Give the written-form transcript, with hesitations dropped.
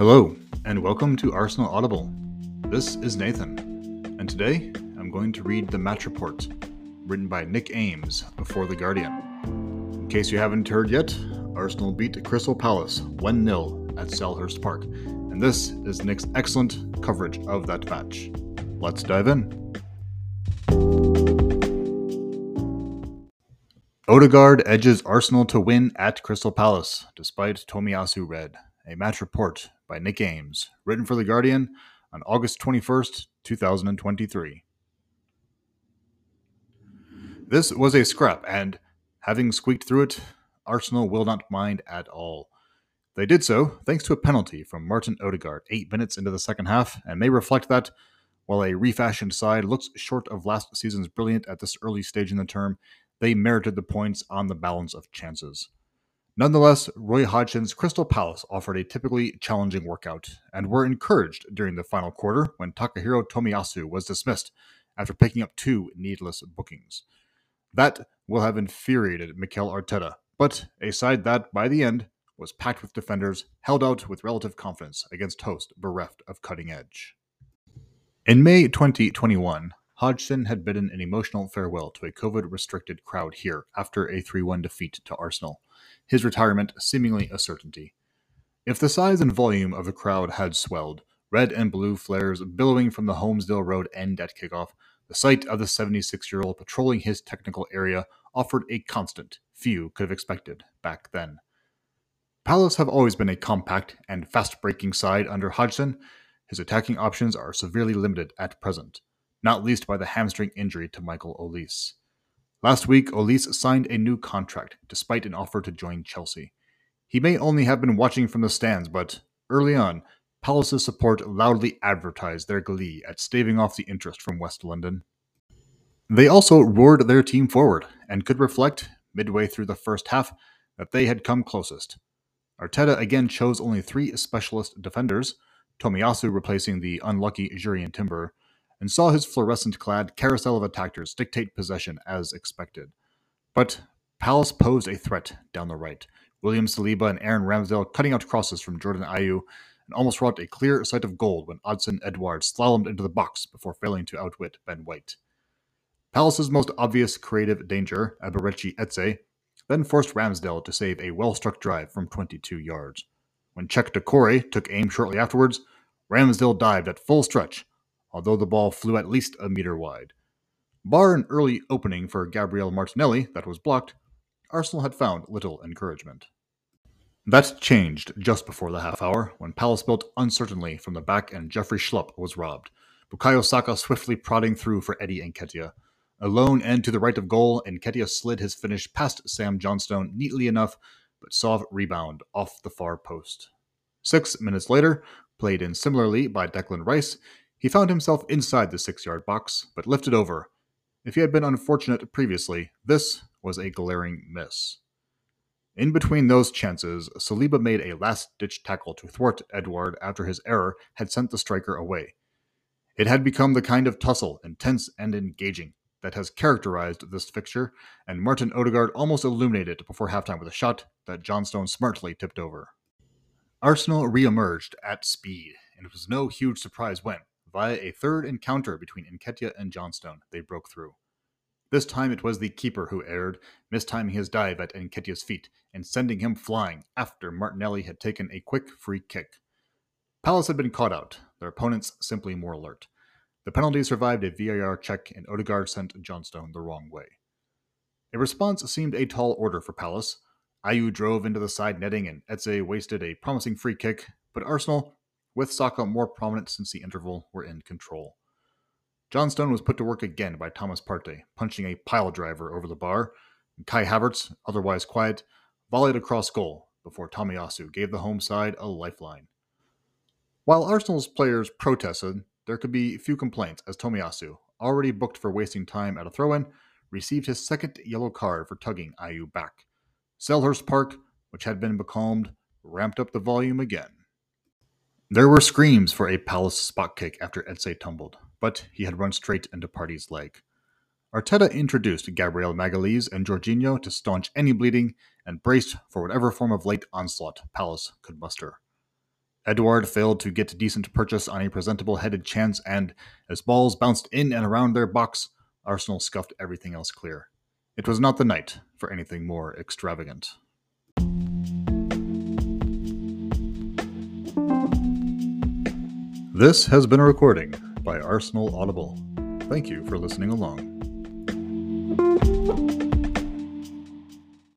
Hello, and welcome to Arsenal Audible. This is Nathan, and today I'm going to read the match report, written by Nick Ames for The Guardian. In case you haven't heard yet, Arsenal beat Crystal Palace 1-0 at Selhurst Park, and this is Nick's excellent coverage of that match. Let's dive in. Ødegaard edges Arsenal to win at Crystal Palace, despite Tomiyasu red. A match report by Nick Ames, written for The Guardian on August 21st, 2023. This was a scrap, and having squeaked through it, Arsenal will not mind at all. They did so thanks to a penalty from Martin Ødegaard 8 minutes into the second half, and may reflect that, while a refashioned side looks short of last season's brilliant at this early stage in the term, they merited the points on the balance of chances. Nonetheless, Roy Hodgson's Crystal Palace offered a typically challenging workout, and were encouraged during the final quarter when Takahiro Tomiyasu was dismissed after picking up two needless bookings. That will have infuriated Mikel Arteta, but a side that, by the end, was packed with defenders, held out with relative confidence against hosts bereft of cutting edge. In May 2021, Hodgson had bidden an emotional farewell to a COVID-restricted crowd here after a 3-1 defeat to Arsenal, his retirement seemingly a certainty. If the size and volume of the crowd had swelled, red and blue flares billowing from the Holmesdale Road end at kickoff, the sight of the 76-year-old patrolling his technical area offered a constant few could have expected back then. Palace have always been a compact and fast-breaking side under Hodgson. His attacking options are severely limited at present, not least by the hamstring injury to Michael Olise. Last week, Olise signed a new contract, despite an offer to join Chelsea. He may only have been watching from the stands, but early on, Palace's support loudly advertised their glee at staving off the interest from West London. They also roared their team forward, and could reflect, midway through the first half, that they had come closest. Arteta again chose only three specialist defenders, Tomiyasu replacing the unlucky Jurrien Timber, and saw his fluorescent-clad carousel of attackers dictate possession as expected. But Palace posed a threat down the right, William Saliba and Aaron Ramsdale cutting out crosses from Jordan Ayew, and almost wrought a clear sight of goal when Odson Edouard slalomed into the box before failing to outwit Ben White. Palace's most obvious creative danger, Eberechi Eze, then forced Ramsdale to save a well-struck drive from 22 yards. When Cheick Doucouré took aim shortly afterwards, Ramsdale dived at full stretch, although the ball flew at least a meter wide. Bar an early opening for Gabriel Martinelli that was blocked, Arsenal had found little encouragement. That changed just before the half-hour, when Palace built uncertainly from the back and Jeffrey Schlupp was robbed, Bukayo Saka swiftly prodding through for Eddie Nketiah. Alone and to the right of goal, Nketiah slid his finish past Sam Johnstone neatly enough, but saw rebound off the far post. 6 minutes later, played in similarly by Declan Rice, he found himself inside the 6-yard box, but lifted over. If he had been unfortunate previously, this was a glaring miss. In between those chances, Saliba made a last-ditch tackle to thwart Edouard after his error had sent the striker away. It had become the kind of tussle, intense and engaging, that has characterized this fixture, and Martin Ødegaard almost illuminated before halftime with a shot that Johnstone smartly tipped over. Arsenal re-emerged at speed, and it was no huge surprise when, via a third encounter between Nketiah and Johnstone, they broke through. This time it was the keeper who erred, mistiming his dive at Nketiah's feet and sending him flying after Martinelli had taken a quick free kick. Palace had been caught out, their opponents simply more alert. The penalty survived a VAR check and Ødegaard sent Johnstone the wrong way. A response seemed a tall order for Palace. Ayew drove into the side netting and Eze wasted a promising free kick, but Arsenal, with Saka more prominent since the interval, were in control. Johnstone was put to work again by Thomas Partey, punching a pile driver over the bar, and Kai Havertz, otherwise quiet, volleyed across goal before Tomiyasu gave the home side a lifeline. While Arsenal's players protested, there could be few complaints as Tomiyasu, already booked for wasting time at a throw-in, received his second yellow card for tugging Ayew back. Selhurst Park, which had been becalmed, ramped up the volume again. There were screams for a Palace spot kick after Eze tumbled, but he had run straight into Partey's leg. Arteta introduced Gabriel Magalhaes and Jorginho to staunch any bleeding and braced for whatever form of late onslaught Palace could muster. Edouard failed to get decent purchase on a presentable headed chance, and as balls bounced in and around their box, Arsenal scuffed everything else clear. It was not the night for anything more extravagant. This has been a recording by Arsenal Audible. Thank you for listening along.